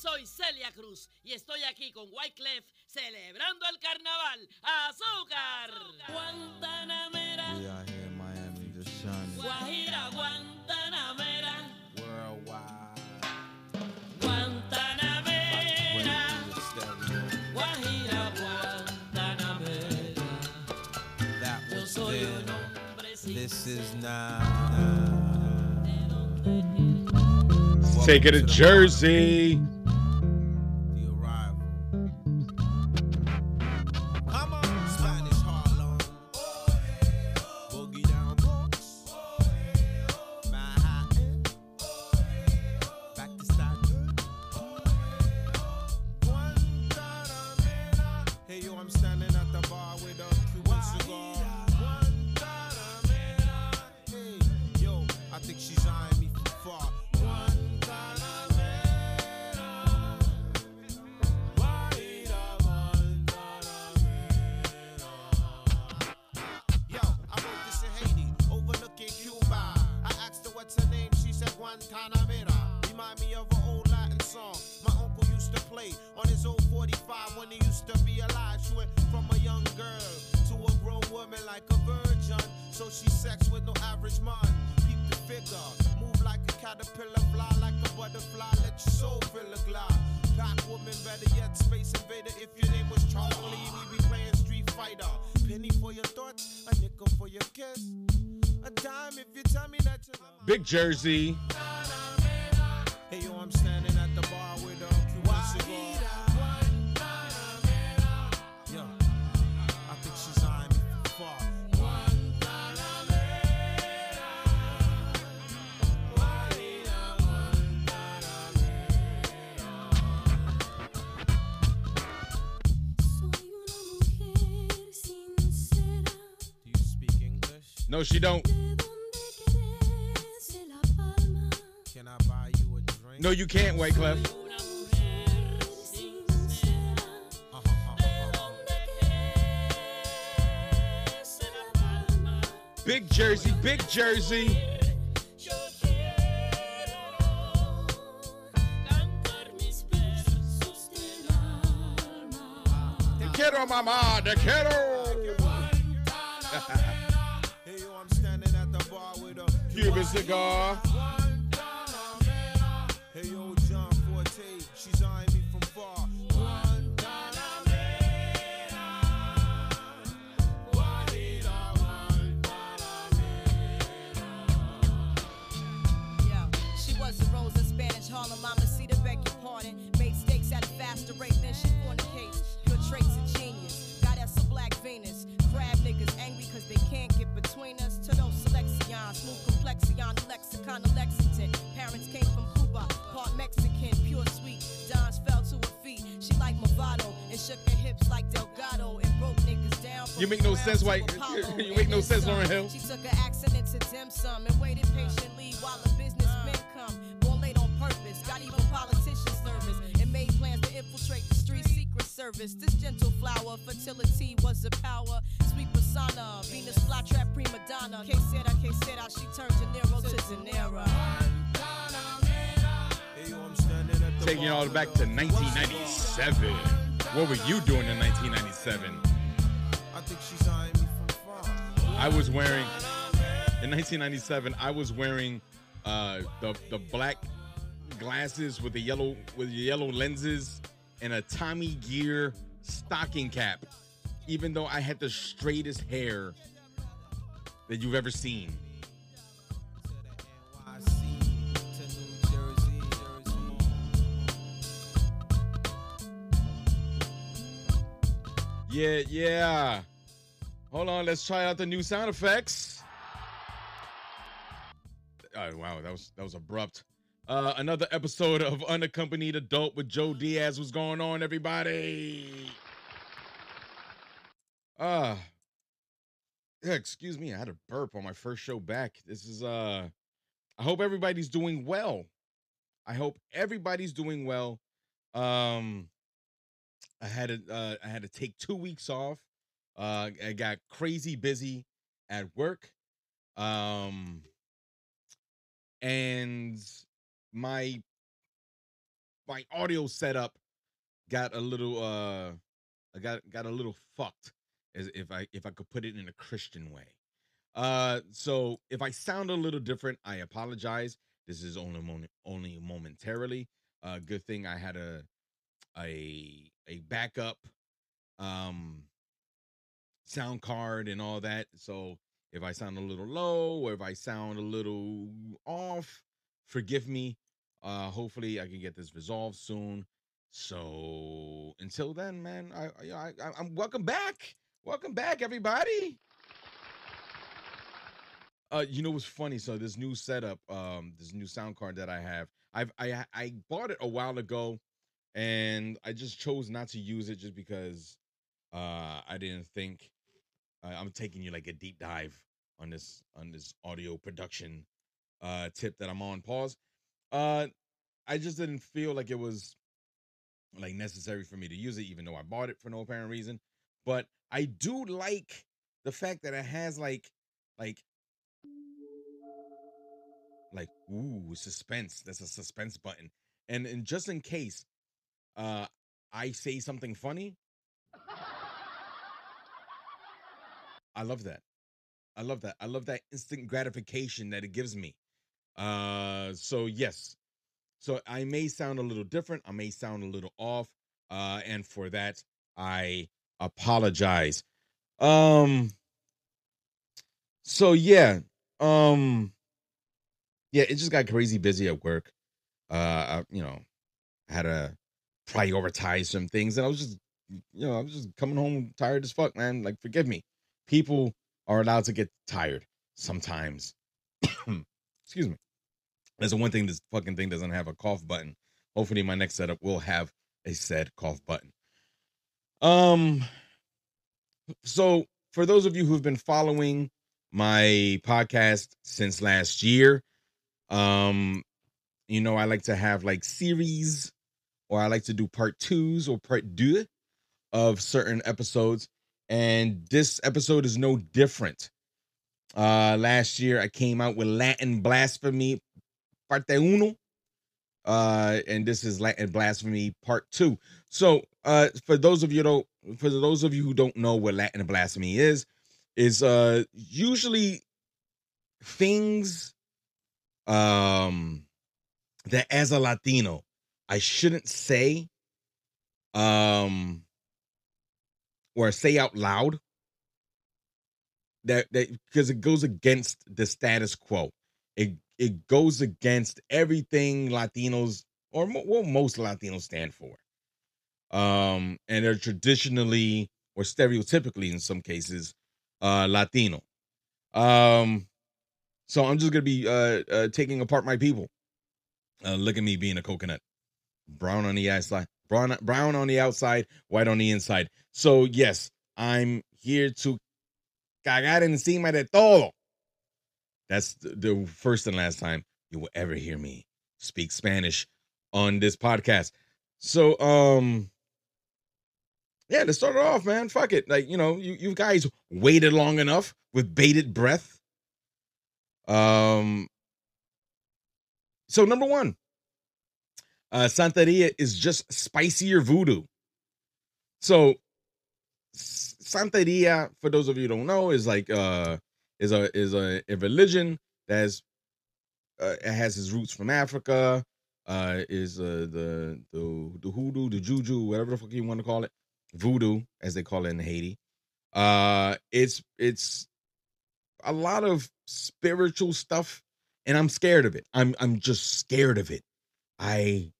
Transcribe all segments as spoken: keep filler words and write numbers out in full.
Soy Celia Cruz y estoy aquí con Wyclef celebrando el carnaval. ¡Azúcar! Guantanamera. We are here in Miami, the sun. Guajira, Guantanamera. Worldwide. Guantanamera. Guajira, Guantanamera. Yo soy un hombre sin. This is not. Take it to Jersey. Big Jersey. Hey, yo, I'm standing at the bar with a Cuban cigar. Yo, I think she's eyeing me from far. Do you speak English? No, she don't. No, you can't, Wyclef. Big Jersey, Big Jersey. Te quiero, mama. Te quiero. Hey, yo, I'm standing at the bar with a Cuban cigar. Hey, yo, John Forte, she's eyeing me from far. Yeah, she was a Rosa Spanish Harlem Mamacita, beg your pardon. Made stakes at a faster rate than she fornicates. Good traits of genius, goddess of black Venus. Grab niggas angry cause they can't get between us. To those selections, move complexion, lexicon of Lexington. Parents came from Cuba, part Mexican, pure sweet. Dons fell to her feet. She like Mavado and shook her hips like Delgado and broke niggas down. You make no sense, White. You make no sense, Lauryn Hill. She took her accident to dim sum and waited patiently while the businessmen come. Born late on purpose, got even politician service and made plans to infiltrate the street secret service. This gentle flower, fertility was a power. Sweet persona, Venus flytrap prima donna. Que sera, que sera, she turned De Niro to De Niro. Taking y'all back to nineteen ninety-seven. What were you doing in nineteen ninety-seven? I think she's eyeing me from far. I was wearing in nineteen ninety-seven. I was wearing uh, the the black glasses with the yellow with the yellow lenses and a Tommy Gear stocking cap. Even though I had the straightest hair that you've ever seen. Yeah, yeah. Hold on, let's try out the new sound effects. Oh, wow, that was that was abrupt. Uh, another episode of Unaccompanied Adult with Joe Diaz. What's going on, everybody? Uh, yeah, excuse me, I had a burp on my first show back. This is, uh, I hope everybody's doing well. I hope everybody's doing well. Um... I had to, uh, I had to take two weeks off. Uh, I got crazy busy at work. Um, and my my audio setup got a little uh I got got a little fucked, as if I if I could put it in a Christian way. Uh so if I sound a little different, I apologize. This is only moment only momentarily. Uh good thing I had a a a backup um sound card and all that. So if I sound a little low or if I sound a little off, forgive me. Uh hopefully I can get this resolved soon. So until then, man, I, I, I I'm welcome back. Welcome back, everybody. Uh, you know what's funny? So this new setup, um, this new sound card that I have, I've I I bought it a while ago, and I just chose not to use it just because, uh, I didn't think. Uh, I'm taking you like a deep dive on this on this audio production, uh, tip that I'm on. Pause. Uh, I just didn't feel like it was like necessary for me to use it, even though I bought it for no apparent reason. But I do like the fact that it has like like like ooh, suspense. That's a suspense button. And and just in case uh I say something funny. I love that. I love that. I love that instant gratification that it gives me. Uh so yes. So I may sound a little different. I may sound a little off. Uh, and for that, I apologize. Um, so, yeah. Um, yeah, it just got crazy busy at work. Uh, I, you know, I had to prioritize some things. And I was just, you know, I was just coming home tired as fuck, man. Like, forgive me. People are allowed to get tired sometimes. Excuse me. That's the one thing this fucking thing doesn't have, a cough button. Hopefully my next setup will have a said cough button. Um, so for those of you who've been following my podcast since last year, um, you know, I like to have like series, or I like to do part twos or part deux of certain episodes. And this episode is no different. Uh, last year I came out with Latin Blasphemy Parte uno, uh, and this is Latin Blasphemy Part Two. So, uh, for those of you don't, for those of you who don't know what Latin Blasphemy is, is uh, usually things um, that as a Latino I shouldn't say, um, or say out loud. That that because it goes against the status quo. It it goes against everything Latinos, or mo- what most Latinos stand for. Um, and they're traditionally, or stereotypically in some cases, uh, Latino. Um, so I'm just going to be uh, uh, taking apart my people. Uh, look at me being a coconut. Brown on the outside, brown, brown on the outside, white on the inside. So yes, I'm here to cagar encima de todo. That's the first and last time you will ever hear me speak Spanish on this podcast. So, um, yeah, to start it off, man, fuck it. Like, you know, you, you guys waited long enough with bated breath. Um, so number one, uh, Santeria is just spicier voodoo. So Santeria, for those of you who don't know, is like, uh, Is a is a, a religion that is, uh, has its roots from Africa. Uh, is uh, the the the hoodoo, the juju, whatever the fuck you want to call it, voodoo as they call it in Haiti. Uh, it's it's a lot of spiritual stuff, and I'm scared of it. I'm I'm just scared of it. I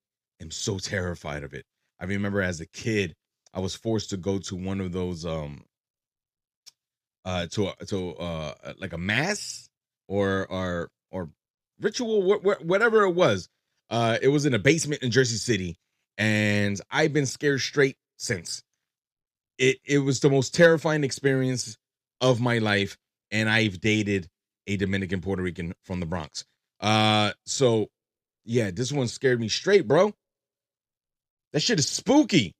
am so terrified of it. I remember as a kid, I was forced to go to one of those um. Uh, to to uh, like a mass or or or ritual, wh- wh- whatever it was. Uh, it was in a basement in Jersey City, and I've been scared straight since. It it was the most terrifying experience of my life, and I've dated a Dominican Puerto Rican from the Bronx. Uh, so yeah, this one scared me straight, bro. That shit is spooky.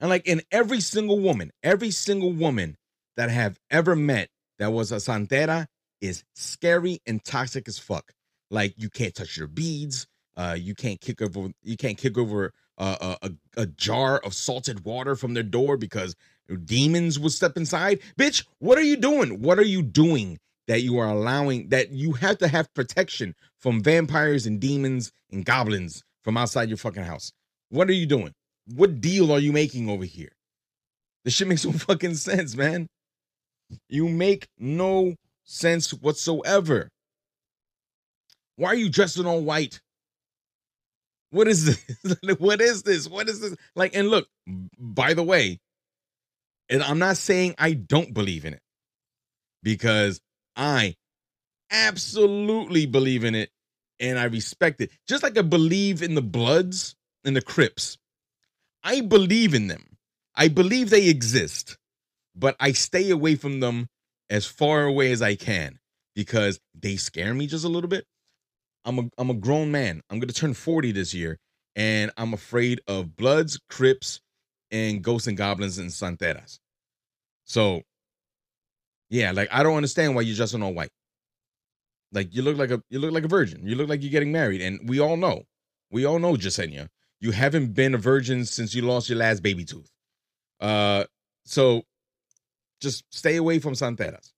And like in every single woman, every single woman that I have ever met that was a Santera is scary and toxic as fuck. Like, you can't touch your beads. Uh, you can't kick over. You can't kick over uh, a, a jar of salted water from their door because demons will step inside. Bitch, what are you doing? What are you doing that you are allowing that you have to have protection from vampires and demons and goblins from outside your fucking house? What are you doing? What deal are you making over here? This shit makes no fucking sense, man. You make no sense whatsoever. Why are you dressed in all white? What is this? What is this? What is this? Like, and look, by the way, and I'm not saying I don't believe in it, because I absolutely believe in it and I respect it. Just like I believe in the Bloods and the Crips. I believe in them. I believe they exist, but I stay away from them as far away as I can because they scare me just a little bit. I'm a, I'm a grown man. I'm going to turn forty this year, and I'm afraid of Bloods, Crips, and Ghosts and Goblins and Santeras. So, yeah, like, I don't understand why you're just in all white. Like, you look like a you look like a virgin. You look like you're getting married, and we all know. We all know, Jasenia. You haven't been a virgin since you lost your last baby tooth. Uh, so, just stay away from Santeras.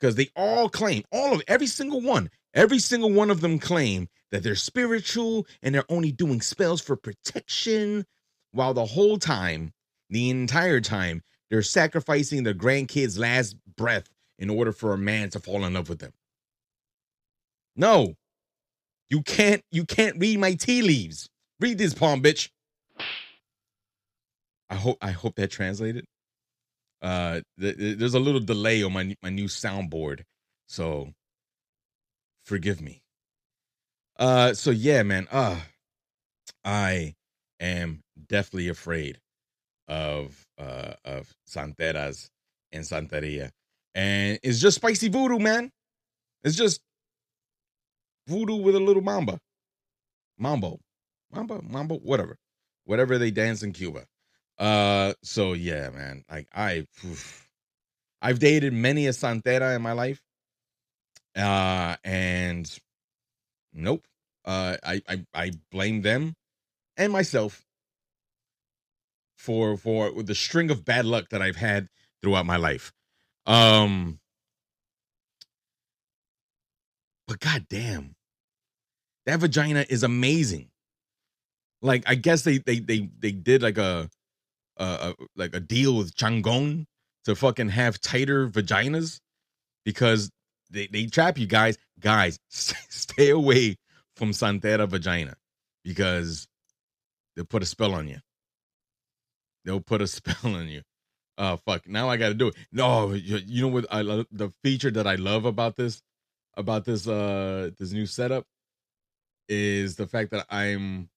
Because they all claim, all of every single one, every single one of them claim that they're spiritual and they're only doing spells for protection, while the whole time, the entire time, they're sacrificing their grandkids' last breath in order for a man to fall in love with them. No, you can't, you can't read my tea leaves. Read this palm, bitch. I hope, I hope that translated. Uh, th- th- there's a little delay on my my new soundboard, so forgive me. Uh, so yeah, man. Uh, I am definitely afraid of uh of Santeras and Santeria, and it's just spicy voodoo, man. It's just voodoo with a little mamba, mambo, mamba, mambo, whatever, whatever they dance in Cuba. Uh, so yeah, man, like I, oof. I've dated many a Santera in my life. Uh, and nope. Uh, I, I, I blame them and myself for, for the string of bad luck that I've had throughout my life. Um, but goddamn, that vagina is amazing. Like, I guess they, they, they, they did like a, Uh, uh, like a deal with Changon to fucking have tighter vaginas because they, they trap you guys. Guys, st- stay away from Santera vagina because they'll put a spell on you. They'll put a spell on you. Oh, fuck. Now I got to do it. No, you, you know what? I love the feature that I love about this, about this, uh, this new setup is the fact that I'm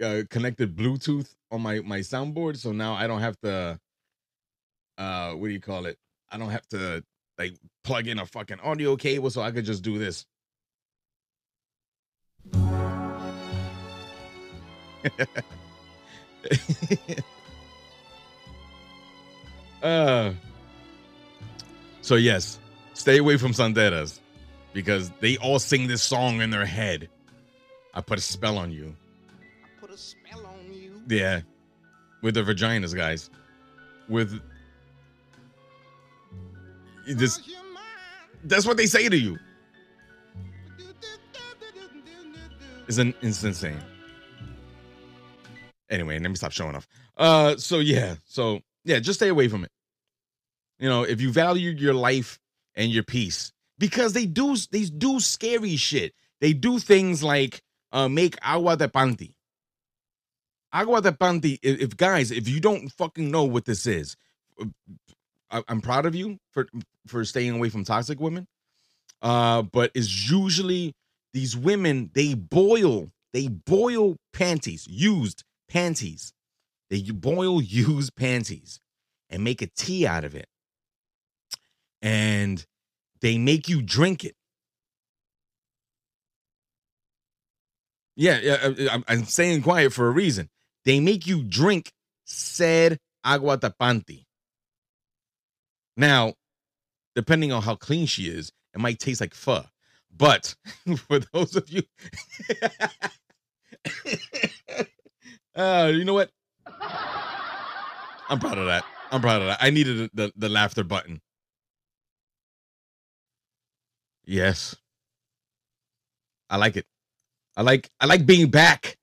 Uh, connected Bluetooth on my my soundboard, so now I don't have to uh what do you call it I don't have to like plug in a fucking audio cable, so I could just do this. uh so yes, stay away from Santeras because they all sing this song in their head. I put a spell on you. Spell on you. Yeah, with the vaginas, guys. With this, that's what they say to you. It's an it's insane. Anyway, let me stop showing off. Uh, so yeah, so yeah, just stay away from it. You know, if you value your life and your peace, because they do they do scary shit. They do things like uh, make agua de panty. Agua de Panty, if guys, if you don't fucking know what this is, I'm proud of you for, for staying away from toxic women. Uh, but it's usually these women, they boil, they boil panties, used panties. They boil used panties and make a tea out of it. And they make you drink it. Yeah, yeah, I'm staying quiet for a reason. They make you drink said agua de panty. Now, depending on how clean she is, it might taste like pho. But for those of you, uh, you know what? I'm proud of that. I'm proud of that. I needed the, the laughter button. Yes. I like it. I like, I like being back.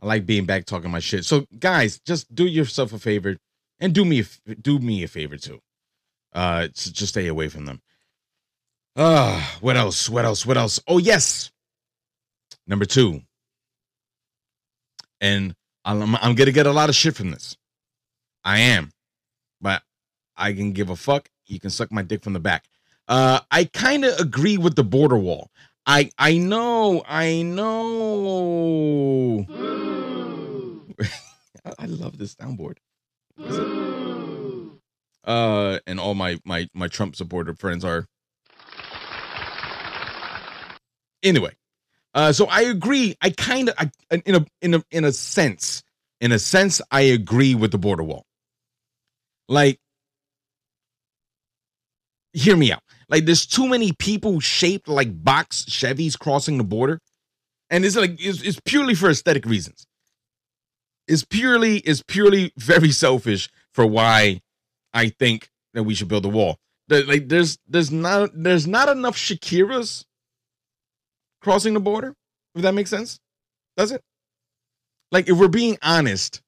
I like being back talking my shit. So guys, just do yourself a favor and do me, a, do me a favor too. Uh, just stay away from them. Uh, what else? What else? What else? Oh, yes. Number two. And I'm, I'm going to get a lot of shit from this. I am. But I can give a fuck. You can suck my dick from the back. Uh, I kind of agree with the border wall. I, I know. I know. I love this soundboard. What is it? Uh, and all my, my, my Trump supporter friends are. Anyway, uh, so I agree. I kind of, I in a in a in a sense, in a sense, I agree with the border wall. Like, hear me out. Like, there's too many people shaped like box Chevys crossing the border, and it's like it's, it's purely for aesthetic reasons. It's purely it's purely very selfish for why I think that we should build a wall. Like, there's there's not there's not enough Shakiras crossing the border, if that makes sense. Does it? Like, if we're being honest,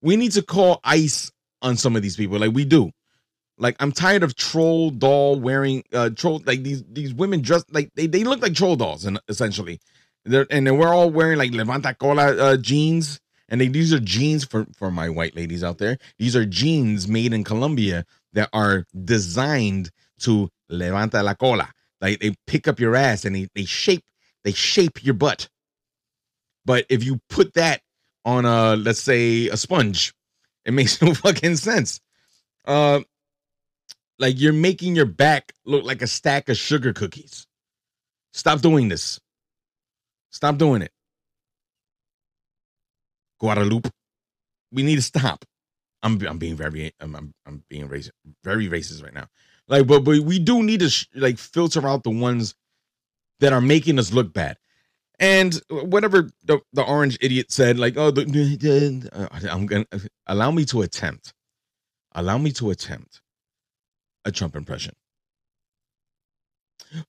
we need to call ICE on some of these people. Like, we do. Like, I'm tired of troll doll wearing uh troll, like these these women dressed like they, they look like troll dolls, and essentially they're and then we're all wearing like Levanta Cola uh, jeans, and they, these are jeans for for my white ladies out there. These are jeans made in Colombia that are designed to Levanta la Cola. Like, they pick up your ass and they, they shape they shape your butt. But if you put that on a, let's say, a sponge, it makes no fucking sense. Uh, like, you're making your back look like a stack of sugar cookies. Stop doing this. Stop doing it. Guadalupe, we need to stop. I'm I'm being very I'm I'm, I'm being racist, very racist right now. Like, but, but we do need to sh- like filter out the ones that are making us look bad. And whatever the, the orange idiot said, like, oh, the, the, the, I'm gonna allow me to attempt, allow me to attempt a Trump impression.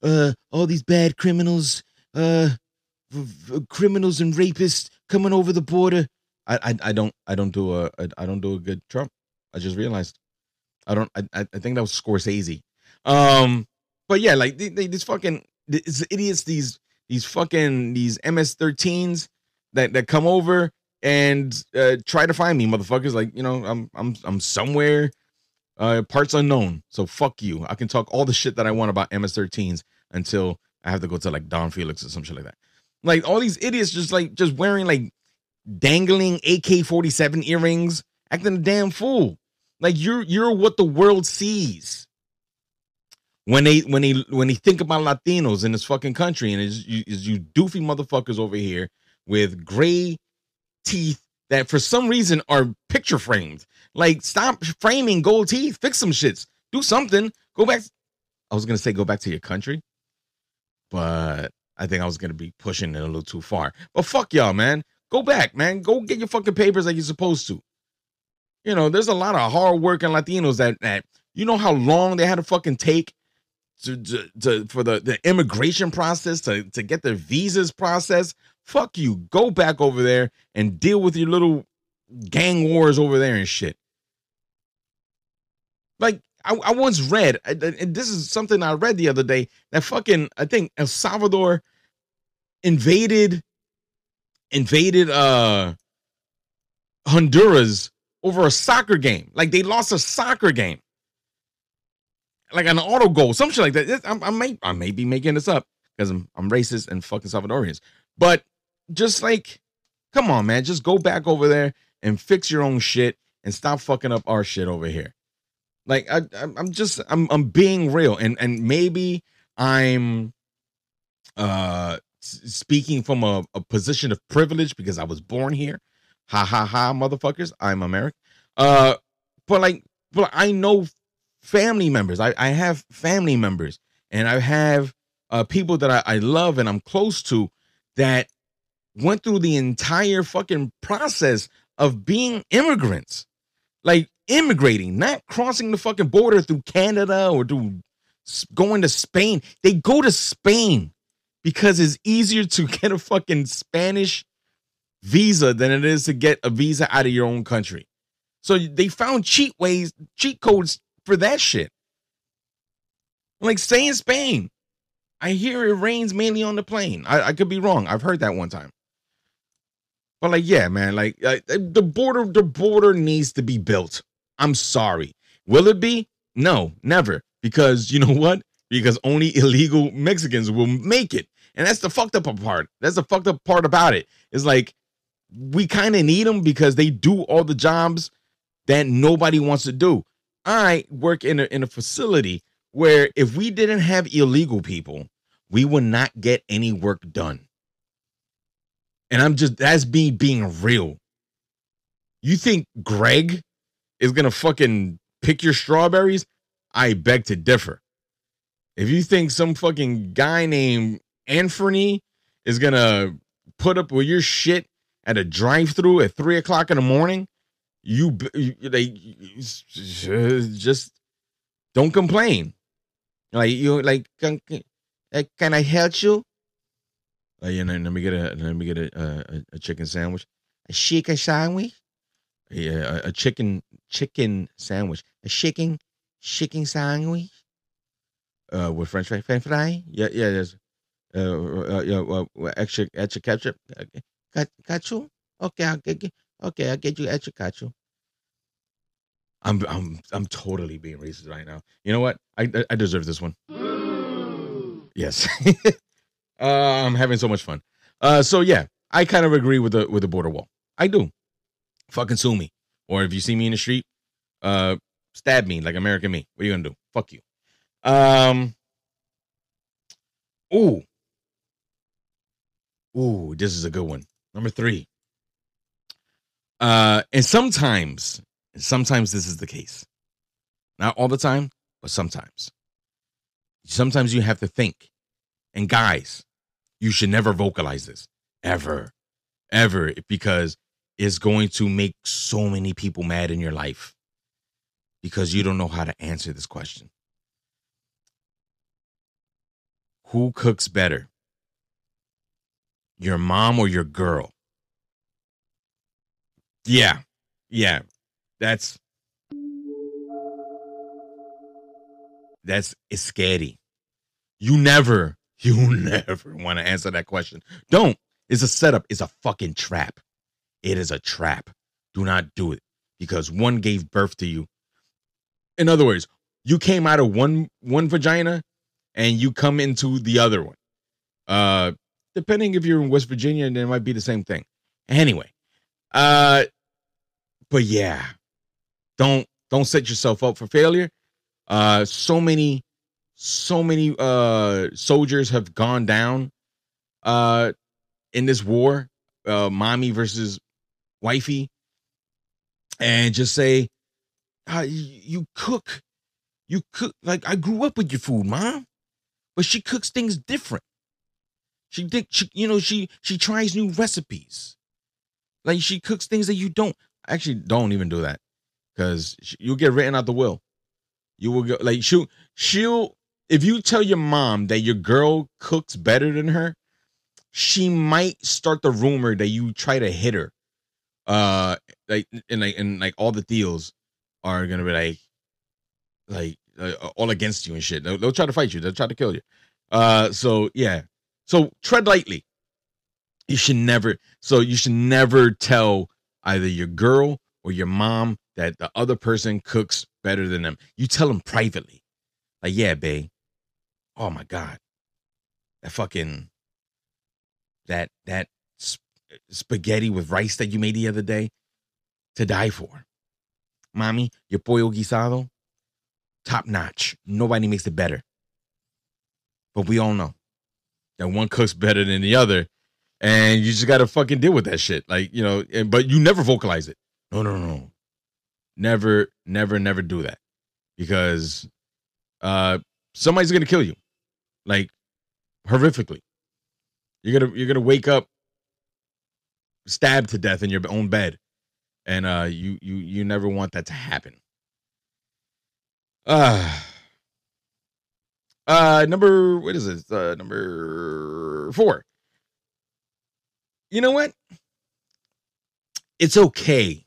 Uh, all these bad criminals, uh, v- v- criminals and rapists coming over the border. I, I, I don't, I don't do a, I, I don't do a good Trump. I just realized. I don't. I, I think that was Scorsese. Um, but yeah, like they, they, these fucking these idiots, these these fucking these M S thirteens that, that come over and uh, try to find me, motherfuckers. Like, you know, I'm I'm I'm somewhere, uh, parts unknown. So fuck you. I can talk all the shit that I want about M S thirteens until I have to go to like Don Felix or some shit like that. Like, all these idiots just like just wearing like dangling A K forty-seven earrings, acting a damn fool. Like, you're you're what the world sees when they when they when they think about Latinos in this fucking country, and is you, you doofy motherfuckers over here with gray teeth that for some reason are picture framed. Like, stop framing gold teeth. Fix some shits. Do something. Go back. I was gonna say go back to your country, but I think I was gonna be pushing it a little too far. But fuck y'all, man. Go back, man. Go get your fucking papers like you're supposed to. You know, there's a lot of hard-working Latinos that, that you know how long they had to fucking take to, to, to for the, the immigration process, to, to get their visas processed. Fuck you. Go back over there and deal with your little gang wars over there and shit. Like, I, I once read, and this is something I read the other day, that fucking, I think, El Salvador invaded, invaded uh, Honduras over a soccer game. Like, they lost a soccer game, like an auto goal, some shit like that. I, I may, I may be making this up because I'm, I'm racist and fucking Salvadorians. But just like, come on, man, just go back over there and fix your own shit and stop fucking up our shit over here. Like, I, I'm just, I'm, I'm being real, and and maybe I'm, uh, speaking from a, a position of privilege because I was born here. Ha ha ha, motherfuckers! I'm American, uh, but like, but I know family members. I, I have family members and I have uh, people that I, I love and I'm close to that went through the entire fucking process of being immigrants, like immigrating, not crossing the fucking border through Canada or through going to Spain. They go to Spain because it's easier to get a fucking Spanish visa than it is to get a visa out of your own country. So they found cheat ways, cheat codes for that shit. Like, stay in Spain. I hear it rains mainly on the plane. I, I could be wrong. I've heard that one time. But like, yeah, man, like uh, the border, the border needs to be built. I'm sorry. Will it be? No, never. Because you know what? Because only illegal Mexicans will make it. And that's the fucked up part. That's the fucked up part about it. It's like, we kind of need them because they do all the jobs that nobody wants to do. I work in a, in a facility where if we didn't have illegal people, we would not get any work done. And I'm just, that's me being real. You think Greg is going to fucking pick your strawberries? I beg to differ. If you think some fucking guy named Anthony is going to put up with your shit at a drive-through at three o'clock in the morning, you, you they you, just don't complain. Like you, like can, can I help you? Uh, you know, let me get a let me get a a, a chicken sandwich, a chicken sandwich, yeah, a, a chicken chicken sandwich, a chicken chicken sandwich, uh, with French fry, French fry, yeah, yeah, yes, uh, uh, yeah, uh, extra extra ketchup. Okay. Cacho? Okay, I'll get, okay, I'll get you at your cacho. I'm I'm I'm totally being racist right now. You know what? I I deserve this one. Ooh. Yes. uh, I'm having so much fun. Uh so yeah, I kind of agree with the with the border wall. I do. Fucking sue me. Or if you see me in the street, uh stab me like American me. What are you gonna do? Fuck you. Um Ooh. Ooh, this is a good one. Number three. Uh, and sometimes, sometimes this is the case. Not all the time, but sometimes. Sometimes you have to think. And guys, you should never vocalize this. Ever. Ever. Because it's going to make so many people mad in your life. Because you don't know how to answer this question. Who cooks better? Your mom or your girl? Yeah. Yeah. That's, that's, it's scary. You never, you never want to answer that question. Don't. It's a setup. It's a fucking trap. It is a trap. Do not do it because one gave birth to you. In other words, you came out of one, one vagina and you come into the other one. Uh, Depending if you're in West Virginia, then it might be the same thing. Anyway, uh, but yeah, don't don't set yourself up for failure. Uh, so many, so many uh, soldiers have gone down uh, in this war, uh, mommy versus wifey, and just say, uh, you cook, you cook. Like I grew up with your food, mom, but she cooks things different. She, did, she, you know, she she tries new recipes. Like, she cooks things that you don't. Actually, don't even do that. Because you'll get written out the will. You will go, like, she'll, she'll, if you tell your mom that your girl cooks better than her, she might start the rumor that you try to hit her. Uh, like, and like, and like all the deals are going to be like, like, uh, all against you and shit. They'll, they'll try to fight you. They'll try to kill you. Uh, so, yeah. So tread lightly. You should never. So you should never tell either your girl or your mom that the other person cooks better than them. You tell them privately. Like, yeah, babe. Oh, my God. That fucking. That that sp- spaghetti with rice that you made the other day. To die for. Mommy, your pollo guisado. Top notch. Nobody makes it better. But we all know. And one cooks better than the other, and you just gotta fucking deal with that shit. Like, you know, and, but you never vocalize it. No, no, no, never, never, never do that because uh, somebody's gonna kill you. like horrifically. You're gonna you're gonna wake up stabbed to death in your own bed, and uh, you you you never want that to happen. Uh, uh number what is it? Uh, number four. You know what? It's okay.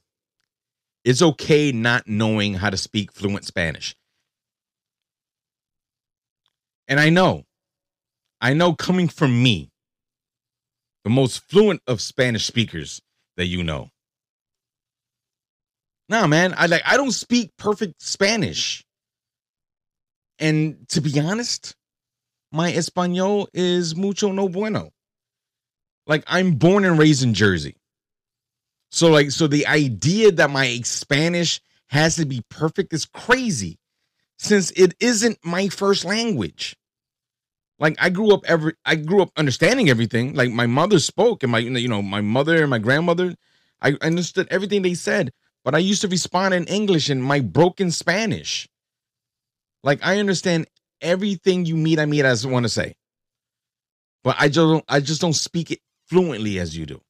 It's okay not knowing how to speak fluent Spanish. And I know, I know coming from me, the most fluent of Spanish speakers that you know. Nah, man, I like I don't speak perfect Spanish. And to be honest, my Espanol is mucho no bueno. Like, I'm born and raised in Jersey. So like, so the idea that my Spanish has to be perfect is crazy, since it isn't my first language. Like I grew up every, I grew up understanding everything. Like my mother spoke, and my, you know, my mother and my grandmother, I understood everything they said. But I used to respond in English and my broken Spanish. Like I understand everything you meet. I mean, I just want to say, but I just don't, I just don't speak it fluently as you do.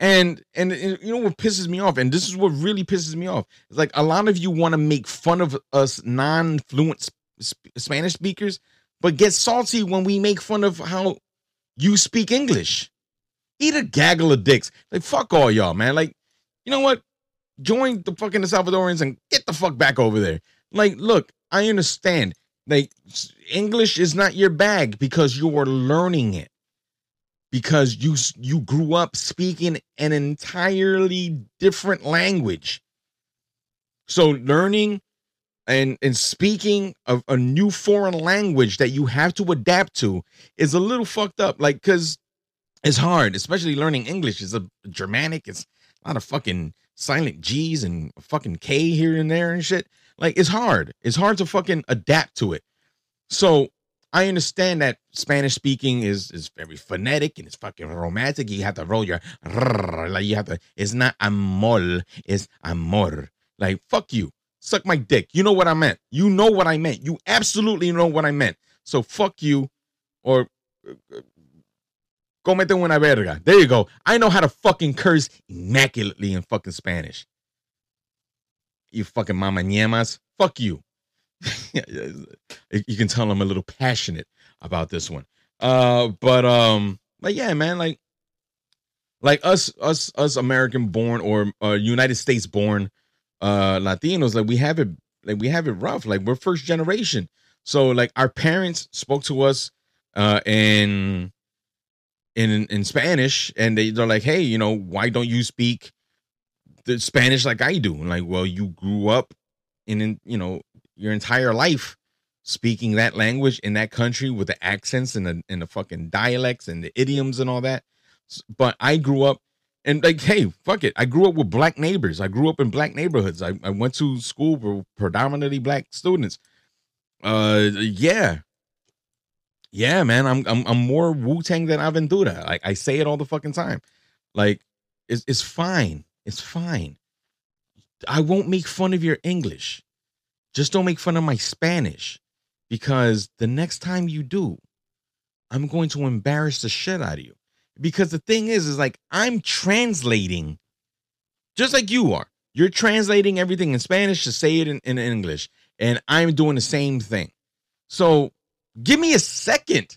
And, and and you know what pisses me off, and this is what really pisses me off. It's like a lot of you want to make fun of us non-fluent sp- sp- Spanish speakers, but get salty when we make fun of how you speak English. Eat a gaggle of dicks. Like, fuck all y'all, man. Like, you know what? Join the fucking Salvadorians and get the fuck back over there. Like, look, I understand. Like, English is not your bag because you're learning it. Because you you grew up speaking an entirely different language. So learning and, and speaking of a new foreign language that you have to adapt to is a little fucked up. Like, because it's hard, especially learning English. It's a Germanic. It's a lot of fucking silent G's and fucking K here and there and shit. Like, it's hard. It's hard to fucking adapt to it. So I understand that Spanish speaking is, is very phonetic and it's fucking romantic. You have to roll your like you have to. It's not amor, it's amor. Like, fuck you. Suck my dick. You know what I meant. You know what I meant. You absolutely know what I meant. So fuck you or comete una verga. There you go. I know how to fucking curse immaculately in fucking Spanish. You fucking mama ñemas. Fuck you. You can tell I'm a little passionate about this one, uh but um like yeah man like like us us us American born or uh, United States born uh Latinos, like we have it like we have it rough. Like, we're first generation, so like our parents spoke to us uh in in in Spanish, and they, they're like, hey, you know, why don't you speak the Spanish like I do? And like, well, you grew up in, in you know your entire life speaking that language in that country with the accents and the, and the fucking dialects and the idioms and all that. But I grew up and like, hey, fuck it. I grew up with black neighbors. I grew up in black neighborhoods. I, I went to school with predominantly black students. Uh, yeah. Yeah, man. I'm, I'm, I'm more Wu-Tang than Aventura. Like, I say it all the fucking time. Like, it's, it's fine. It's fine. I won't make fun of your English. Just don't make fun of my Spanish, because the next time you do, I'm going to embarrass the shit out of you. Because the thing is, is like, I'm translating just like you are. You're translating everything in Spanish to say it in, in English. And I'm doing the same thing. So give me a second.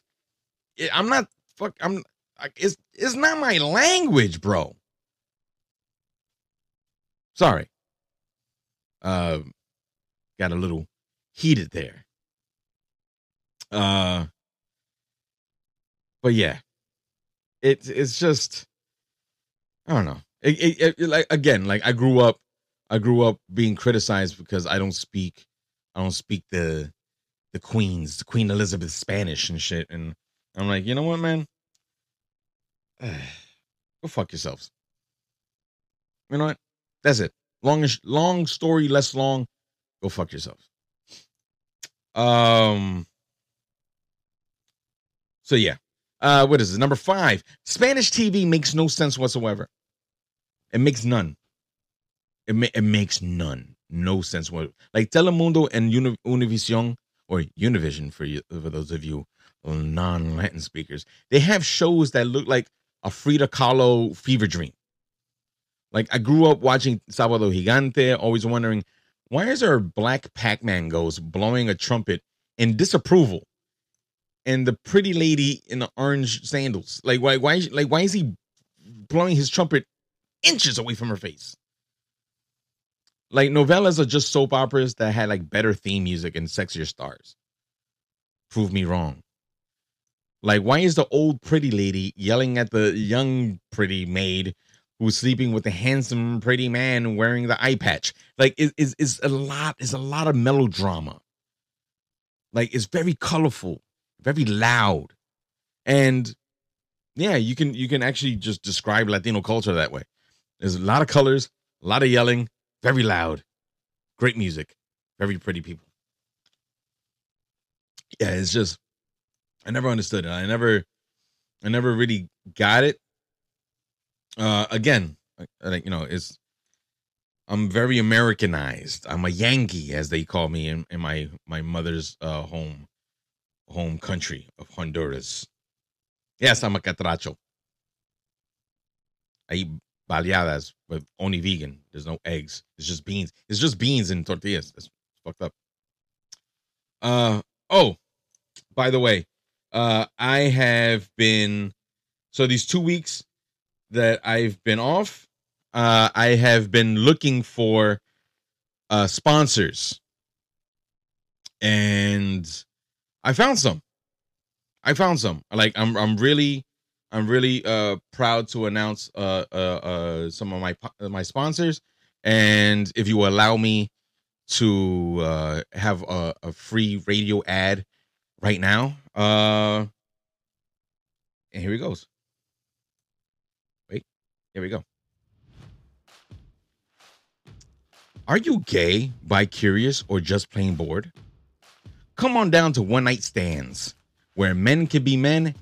I'm not, fuck, I'm, it's, it's not my language, bro. Sorry. Uh, Got a little heated there. Uh, but yeah, it's, it's just, I don't know. It, it, it, like, again, like I grew up, I grew up being criticized because I don't speak, I don't speak the, the Queen's, the Queen Elizabeth Spanish and shit. And I'm like, you know what, man, go fuck yourselves. You know what? That's it. Long, long story, less long. Go fuck yourself. Um. So yeah, uh, what is it? Number five. Spanish T V makes no sense whatsoever. It makes none. It ma- it makes none, no sense whatsoever. Like Telemundo and Uni- Univision or Univision for you, for those of you non-Latin speakers, they have shows that look like a Frida Kahlo fever dream. Like, I grew up watching Sabado Gigante, always wondering, why is there a black Pac-Man goes blowing a trumpet in disapproval? And the pretty lady in the orange sandals, like, why, why, like, why is he blowing his trumpet inches away from her face? Like, novellas are just soap operas that had, like, better theme music and sexier stars. Prove me wrong. Like, why is the old pretty lady yelling at the young pretty maid who's sleeping with the handsome pretty man wearing the eye patch? Like, it, it's, it's a lot, it's a lot of melodrama. Like, it's very colorful, very loud. And, yeah, you can, you can actually just describe Latino culture that way. There's a lot of colors, a lot of yelling. Very loud, great music, very pretty people. Yeah, it's just, I never understood it. I never, I never really got it. Uh, again, like, you know, it's, I'm very Americanized. I'm a Yankee, as they call me in, in my, my mother's uh, home, home country of Honduras. Yes, I'm a catracho. I eat baleadas, but only vegan. There's no eggs. It's just beans. It's just beans and tortillas. That's fucked up. Uh oh, by the way, uh I have been, so these two weeks that I've been off, uh I have been looking for uh sponsors. And I found some. I found some. Like, I'm I'm really I'm really uh, proud to announce uh, uh, uh, some of my my sponsors, and if you allow me to uh, have a, a free radio ad right now, uh, and here it goes. Wait, here we go. Are you gay, bi-curious, or just plain bored? Come on down to One Night Stands, where men can be men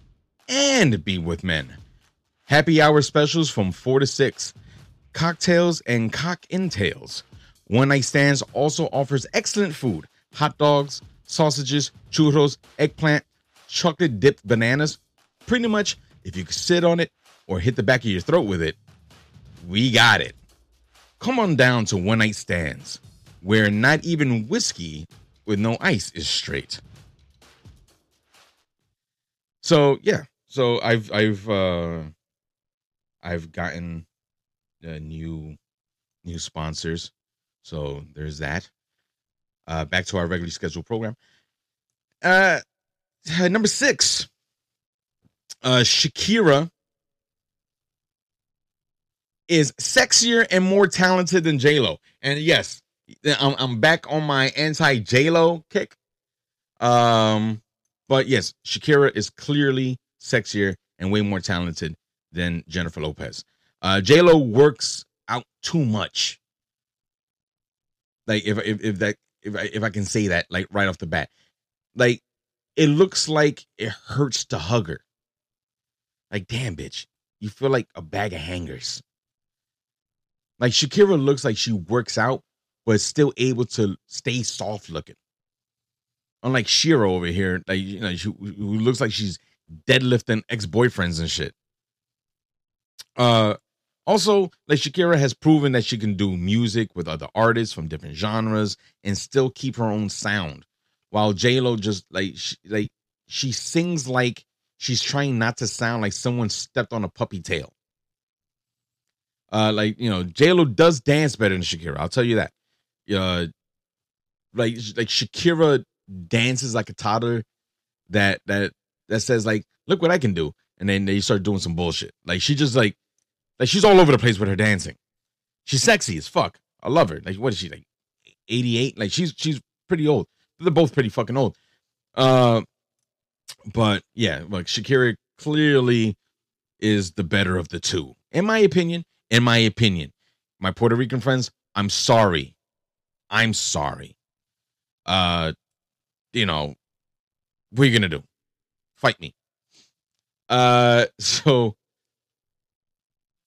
and be with men. Happy hour specials from four to six. Cocktails and cock entails. One Night Stands also offers excellent food. Hot dogs, sausages, churros, eggplant, chocolate dipped bananas. Pretty much, if you could sit on it or hit the back of your throat with it, we got it. Come on down to One Night Stands, where not even whiskey with no ice is straight. So, yeah. So I've I've uh, I've gotten uh, new new sponsors. So there's that. Uh, back to our regularly scheduled program. Uh, number six, uh, Shakira is sexier and more talented than J-Lo. And yes, I'm, I'm back on my anti-J-Lo kick. Um. But yes, Shakira is clearly sexier and way more talented than Jennifer Lopez. Uh, J-Lo works out too much. Like, if if, if that if I, if I can say that, like, right off the bat, like, it looks like it hurts to hug her. Like, damn, bitch, you feel like a bag of hangers. Like, Shakira looks like she works out, but is still able to stay soft looking. Unlike Shiro over here, like, you know, she, she looks like she's deadlifting ex-boyfriends and shit. Uh, also, like, Shakira has proven that she can do music with other artists from different genres and still keep her own sound. While J-Lo just, like, she, like, she sings like she's trying not to sound like someone stepped on a puppy tail. Uh, like, you know, J-Lo does dance better than Shakira. I'll tell you that. Uh, like, like Shakira dances like a toddler that that that says, like, look what I can do, and then they start doing some bullshit. Like, she just like like she's all over the place with her dancing. She's sexy as fuck. I love her. Like, what is she, like eighty-eight? Like, she's she's pretty old. They're both pretty fucking old. Uh, but yeah, like, Shakira clearly is the better of the two, in my opinion. In my opinion, my Puerto Rican friends, I'm sorry, I'm sorry. Uh. You know, what are you gonna do? Fight me. Uh, so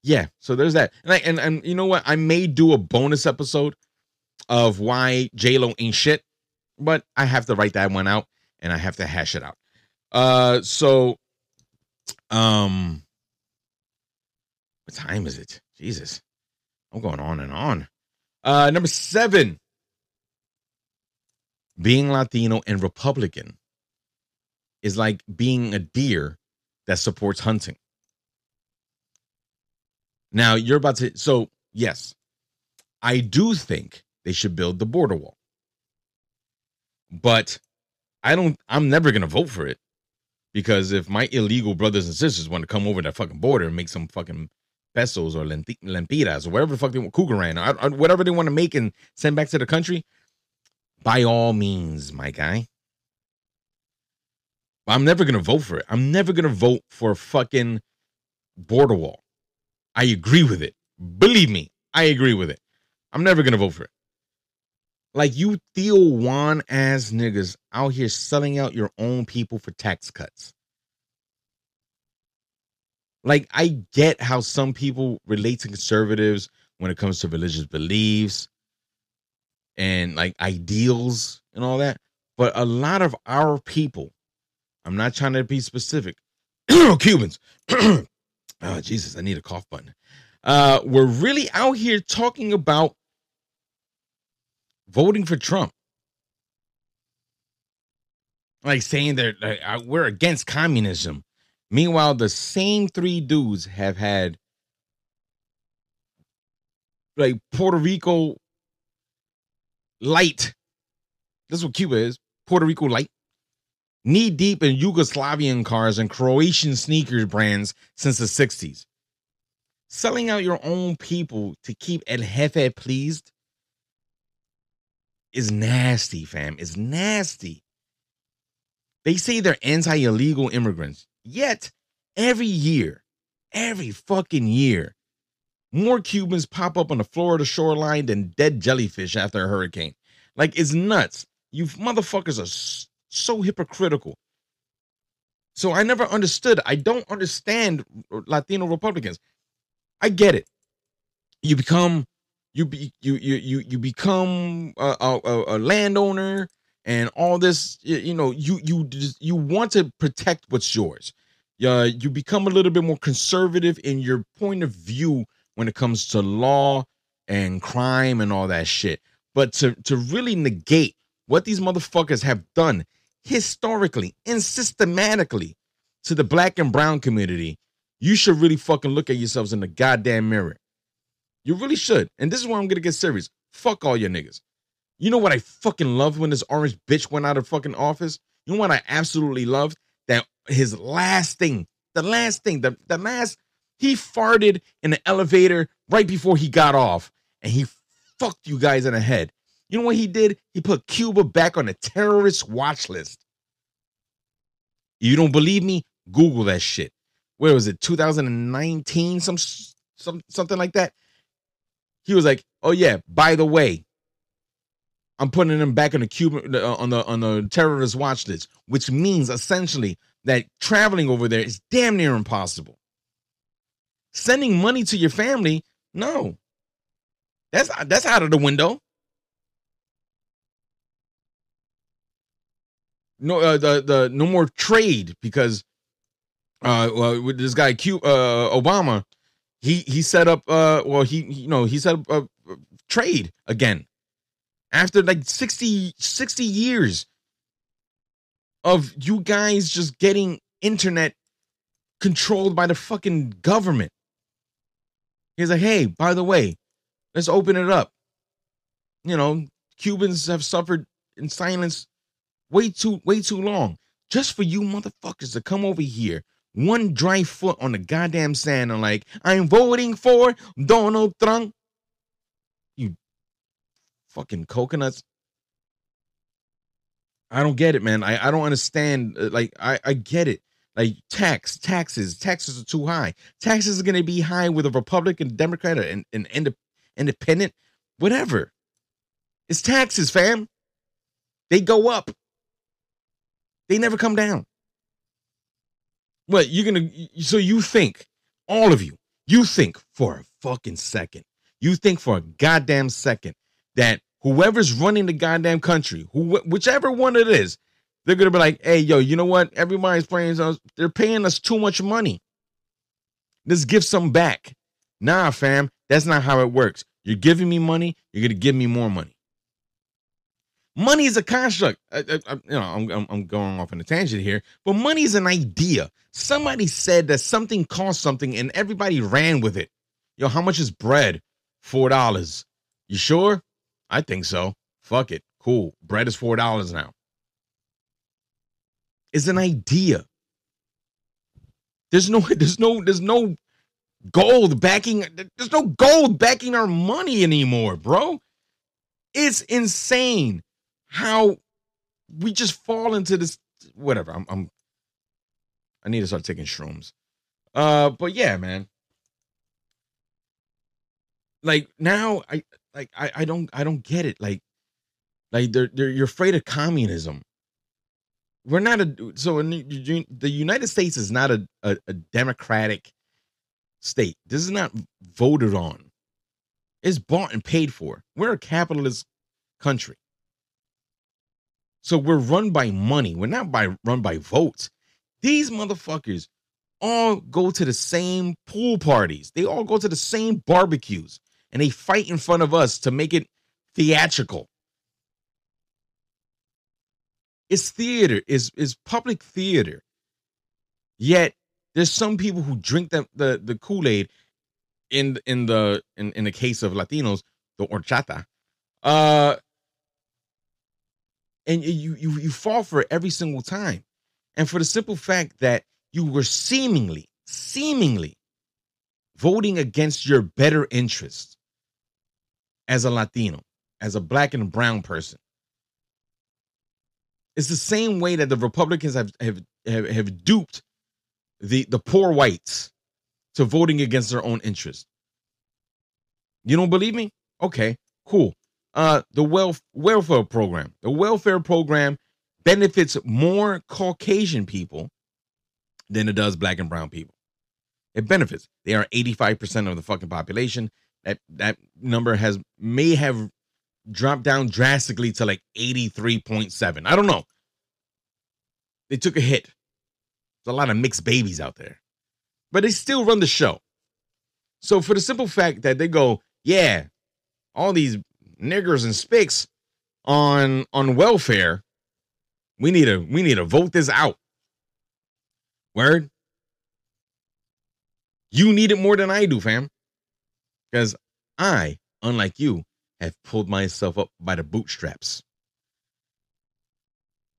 yeah, so there's that. And I, and and you know what? I may do a bonus episode of why J-Lo ain't shit. but I have to write that one out and I have to hash it out. Uh, so, um, what time is it? Jesus, I'm going on and on. Uh, number seven, being Latino and Republican is like being a deer that supports hunting. Now you're about to, so yes, I do think they should build the border wall, but I don't, I'm never going to vote for it, because if my illegal brothers and sisters want to come over that fucking border and make some fucking pesos or lempiras or whatever the fuck they want, cougaran, or, or whatever they want to make and send back to the country, by all means, my guy. I'm never going to vote for it. I'm never going to vote for a fucking border wall. I agree with it. Believe me, I agree with it. I'm never going to vote for it. Like, you Theo Juan ass niggas out here selling out your own people for tax cuts. Like, I get how some people relate to conservatives when it comes to religious beliefs and like ideals and all that. But a lot of our people, I'm not trying to be specific, Cubans, oh Jesus, I need a cough button. Uh, we're really out here talking about voting for Trump. Like saying that like, we're against communism. Meanwhile, the same three dudes have had like Puerto Rico light. That's what Cuba is. Puerto Rico light. Knee deep in Yugoslavian cars and Croatian sneaker brands since the sixties. Selling out your own people to keep El Jefe pleased is nasty, fam. It's nasty. They say they're anti-illegal immigrants. Yet, every year, every fucking year, more Cubans pop up on the Florida shoreline than dead jellyfish after a hurricane. Like, it's nuts. You motherfuckers are so hypocritical. So I never understood. I don't understand Latino Republicans. I get it. You become... You be you you you you become a, a, a landowner and all this. You, you know you you just, you want to protect what's yours. Uh, you become a little bit more conservative in your point of view when it comes to law and crime and all that shit. But to to really negate what these motherfuckers have done historically and systematically to the black and brown community, you should really fucking look at yourselves in the goddamn mirror. You really should. And this is where I'm going to get serious. Fuck all your niggas. You know what I fucking loved when this orange bitch went out of fucking office? You know what I absolutely loved? That his last thing, the last thing, the, the last, he farted in the elevator right before he got off. And he fucked you guys in the head. You know what he did? He put Cuba back on the terrorist watch list. You don't believe me? Google that shit. Where was it? two thousand nineteen, some, some something like that. He was like, "Oh yeah, by the way, I'm putting them back on the Cuban uh, on the on the terrorist watch list," which means essentially that traveling over there is damn near impossible. Sending money to your family, no, that's that's out of the window. No, uh, the the no more trade because uh, well, with this guy Q uh, Obama. He he set up uh well he you know he set up a uh, trade again after like sixty years of you guys just getting internet controlled by the fucking government. He's like, "Hey, by the way, let's open it up. You know, Cubans have suffered in silence way too way too long just for you motherfuckers to come over here. One dry foot on the goddamn sand and like, I'm voting for Donald Trump." You fucking coconuts. I don't get it, man. I, I don't understand. Like, I, I get it. Like, tax, taxes, taxes are too high. Taxes are going to be high with a Republican, Democrat, and an independent, whatever. It's taxes, fam. They go up. They never come down. What you're gonna so you think all of you you think for a fucking second you think for a goddamn second that whoever's running the goddamn country, who, whichever one it is, they're going to be like, hey, yo, you know what? Everybody's paying us. They're paying us too much money. Let's give some back. Nah, fam, that's not how it works. You're giving me money. You're going to give me more money. Money is a construct. I, I, I, you know, I'm, I'm, I'm going off on a tangent here, but money is an idea. Somebody said that something cost something and everybody ran with it. Yo, how much is bread? four dollars. You sure? I think so. Fuck it. Cool. Bread is four dollars now. It's an idea. There's no, there's no, there's no gold backing. There's no gold backing our money anymore, bro. It's insane how we just fall into this. Whatever. I'm, I'm I need to start taking shrooms. Uh, but yeah, man. Like now, I like I, I don't I don't get it. Like, like they're, they're you're afraid of communism. We're not a so in the, the United States is not a, a, a democratic state. This is not voted on. It's bought and paid for. We're a capitalist country. So we're run by money. We're not by run by votes. These motherfuckers all go to the same pool parties. They all go to the same barbecues and they fight in front of us to make it theatrical. It's theater, it's, it's public theater. Yet there's some people who drink the, the, the Kool-Aid. In in the in, in the case of Latinos, the horchata, uh, and you you you fall for it every single time, and for the simple fact that you were seemingly seemingly voting against your better interest as a Latino, as a black and brown person. It's the same way that the Republicans have have have, have duped the the poor whites to voting against their own interest. You don't believe me? Okay, cool. Uh, the welf- welfare program. The welfare program benefits more Caucasian people than it does black and brown people. It benefits. They are eighty-five percent of the fucking population. That that number has may have dropped down drastically to like eighty-three point seven. I don't know. They took a hit. There's a lot of mixed babies out there. But they still run the show. So for the simple fact that they go, yeah, all these niggers and spics on on welfare, we need to we need to vote this out. Word. You need it more than I do, fam. Because I, unlike you, have pulled myself up by the bootstraps.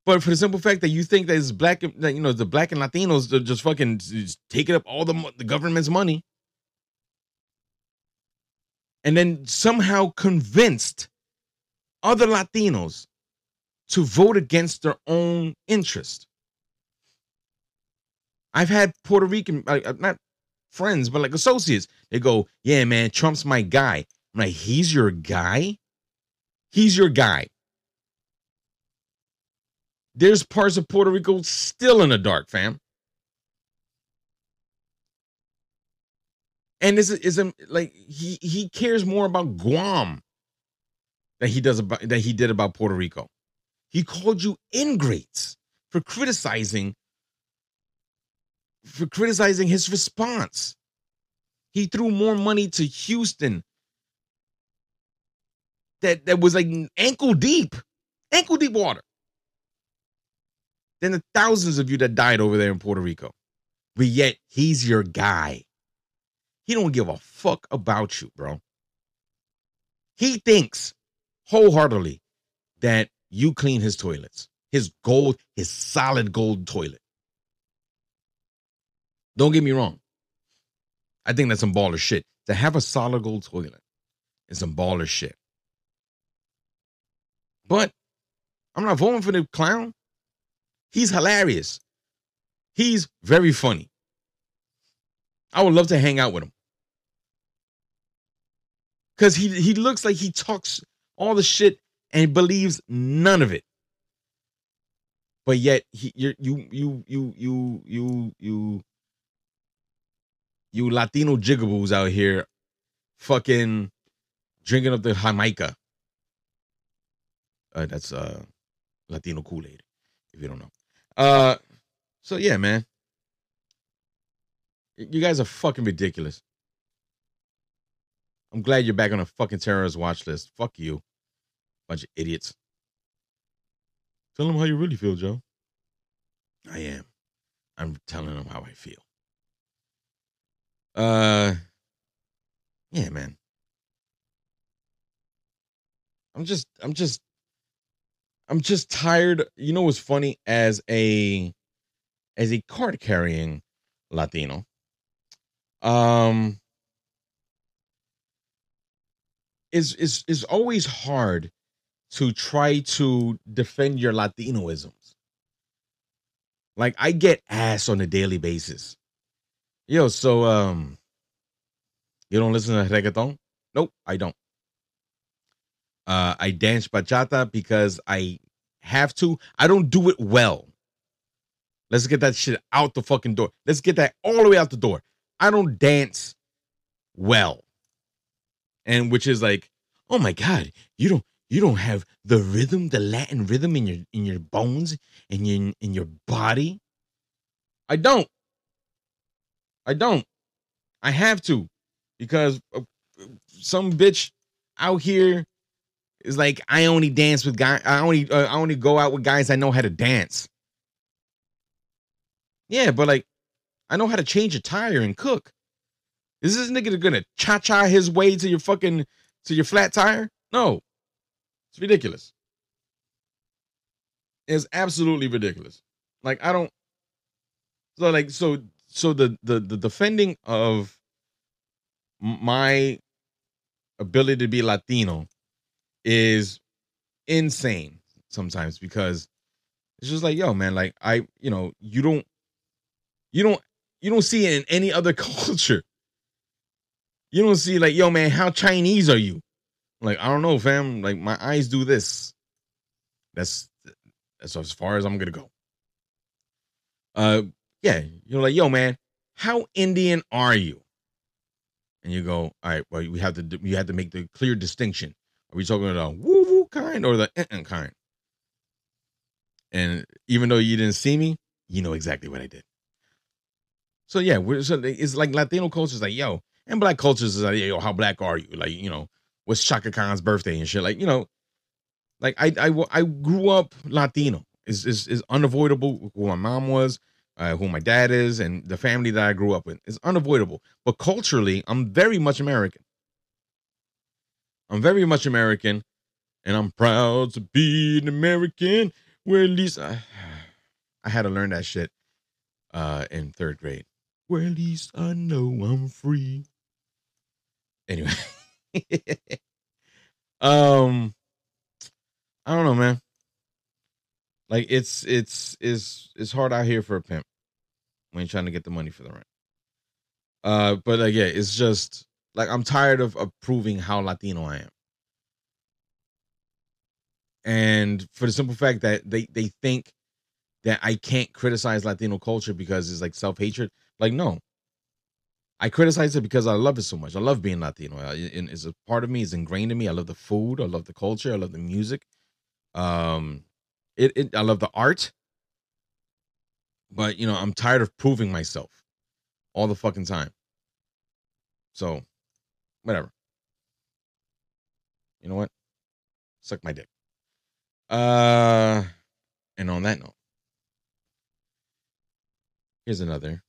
But for the simple fact that you think that it's black, that, you know, the black and Latinos are just fucking just taking up all the, the government's money. And then somehow convinced other Latinos to vote against their own interest. I've had Puerto Rican, not friends, but like associates. They go, yeah, man, Trump's my guy. I'm like, he's your guy? He's your guy. There's parts of Puerto Rico still in the dark, fam. And this is a, like he he cares more about Guam than he does about that he did about Puerto Rico. He called you ingrates for criticizing for criticizing his response. He threw more money to Houston that that was like ankle deep, ankle deep water. Than the thousands of you that died over there in Puerto Rico. But yet, he's your guy. He don't give a fuck about you, bro. He thinks wholeheartedly that you clean his toilets. His gold, his solid gold toilet. Don't get me wrong. I think that's some baller shit. To have a solid gold toilet is some baller shit. But I'm not voting for the clown. He's hilarious. He's very funny. I would love to hang out with him. Because he, he looks like he talks all the shit and believes none of it. But yet he you you you you you you you you Latino jigaboos out here fucking drinking up the Jamaica. Uh, that's uh, Latino Kool-Aid, if you don't know. Uh, so, yeah, man. You guys are fucking ridiculous. I'm glad you're back on a fucking terrorist watch list. Fuck you. Bunch of idiots. Tell them how you really feel, Joe. I am. I'm telling them how I feel. Uh, yeah, man. I'm just, I'm just, I'm just tired. You know what's funny? As a, as a card carrying Latino, um, it's, it's, it's always hard to try to defend your Latinoisms. Like, I get ass on a daily basis. Yo, so, um, you don't listen to reggaeton? Nope, I don't. Uh, I dance bachata because I have to. I don't do it well. Let's get that shit out the fucking door. Let's get that all the way out the door. I don't dance well. And which is like, oh my God, you don't you don't have the rhythm, the Latin rhythm in your in your bones and in, in your body. I don't. I don't. I have to, because some bitch out here is like, I only dance with guys. I only uh, I only go out with guys I know how to dance. Yeah, but like, I know how to change a tire and cook. Is this nigga gonna cha-cha his way to your fucking to your flat tire? No, it's ridiculous. It's absolutely ridiculous. Like, I don't. So like so. So the, the, the defending of my ability to be Latino is insane sometimes, because it's just like, yo, man, like I, you know, you don't, you don't, you don't see it in any other culture. You don't see like, yo, man, how Chinese are you? Like, I don't know, fam. Like, my eyes do this. That's, that's as far as I'm going to go. Uh, Yeah, you're like, yo, man, how Indian are you? And you go, all right, well, we have to, you have to make the clear distinction. Are we talking about the woo woo kind or the uh-uh kind? And even though you didn't see me, you know exactly what I did. So yeah, we're, so it's like Latino culture is like, yo, and black culture is like, yo, how black are you? Like, you know, what's Shaka Khan's birthday and shit? Like, you know, like I, I, I grew up Latino. It's, it's, it's unavoidable who my mom was. Uh, who my dad is, and the family that I grew up with. It's unavoidable. But culturally, I'm very much American. I'm very much American, and I'm proud to be an American. Where at least I, I had to learn that shit uh, in third grade. Where at least I know I'm free. Anyway, um, I don't know, man. Like, it's, it's, it's, it's hard out here for a pimp when you're trying to get the money for the rent. Uh, but like, yeah, it's just like, I'm tired of, of proving how Latino I am. And for the simple fact that they, they think that I can't criticize Latino culture because it's like self-hatred. Like, no, I criticize it because I love it so much. I love being Latino. It's a part of me. It's ingrained in me. I love the food. I love the culture. I love the music. Um, It, it I love the art, but you know, I'm tired of proving myself all the fucking time. So, whatever. You know what? Suck my dick. Uh, and on that note, here's another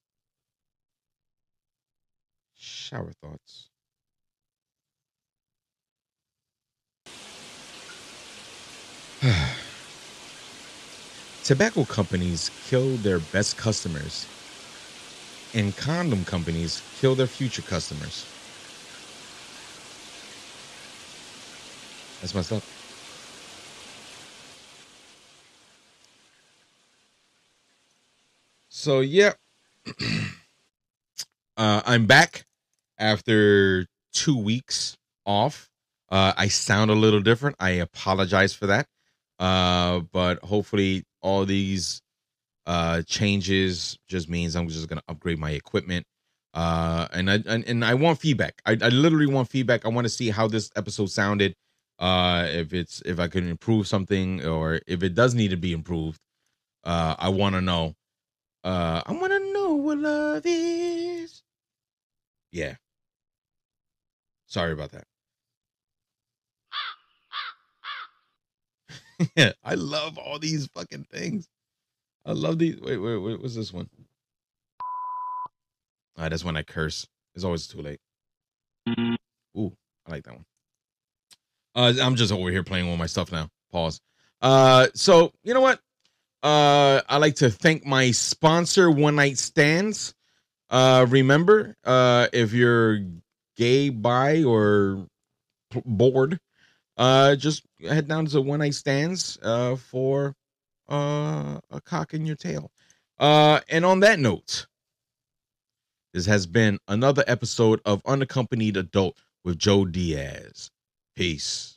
shower thoughts. Tobacco companies kill their best customers, and condom companies kill their future customers. That's messed up. So, yeah. uh, I'm back after two weeks off. Uh, I sound a little different. I apologize for that. Uh, but hopefully all these uh, changes just means I'm just going to upgrade my equipment. Uh, and I and, and I want feedback. I, I literally want feedback. I want to see how this episode sounded. Uh, if it's if I could improve something, or if it does need to be improved, uh, I want to know. Uh, I want to know what love is. Yeah. Sorry about that. Yeah, I love all these fucking things. I love these. Wait, wait, wait. What's this one? Uh, that's when I curse. It's always too late. Ooh, I like that one. Uh, I'm just over here playing all my stuff now. Pause. Uh, so, you know what? Uh, I like to thank my sponsor, One Night Stands. Uh, remember, uh, if you're gay, bi, or bored, uh, just head down to One Night Stands uh, for uh, a cock in your tail. Uh, and on that note, this has been another episode of Unaccompanied Adult with Joe Diaz. Peace.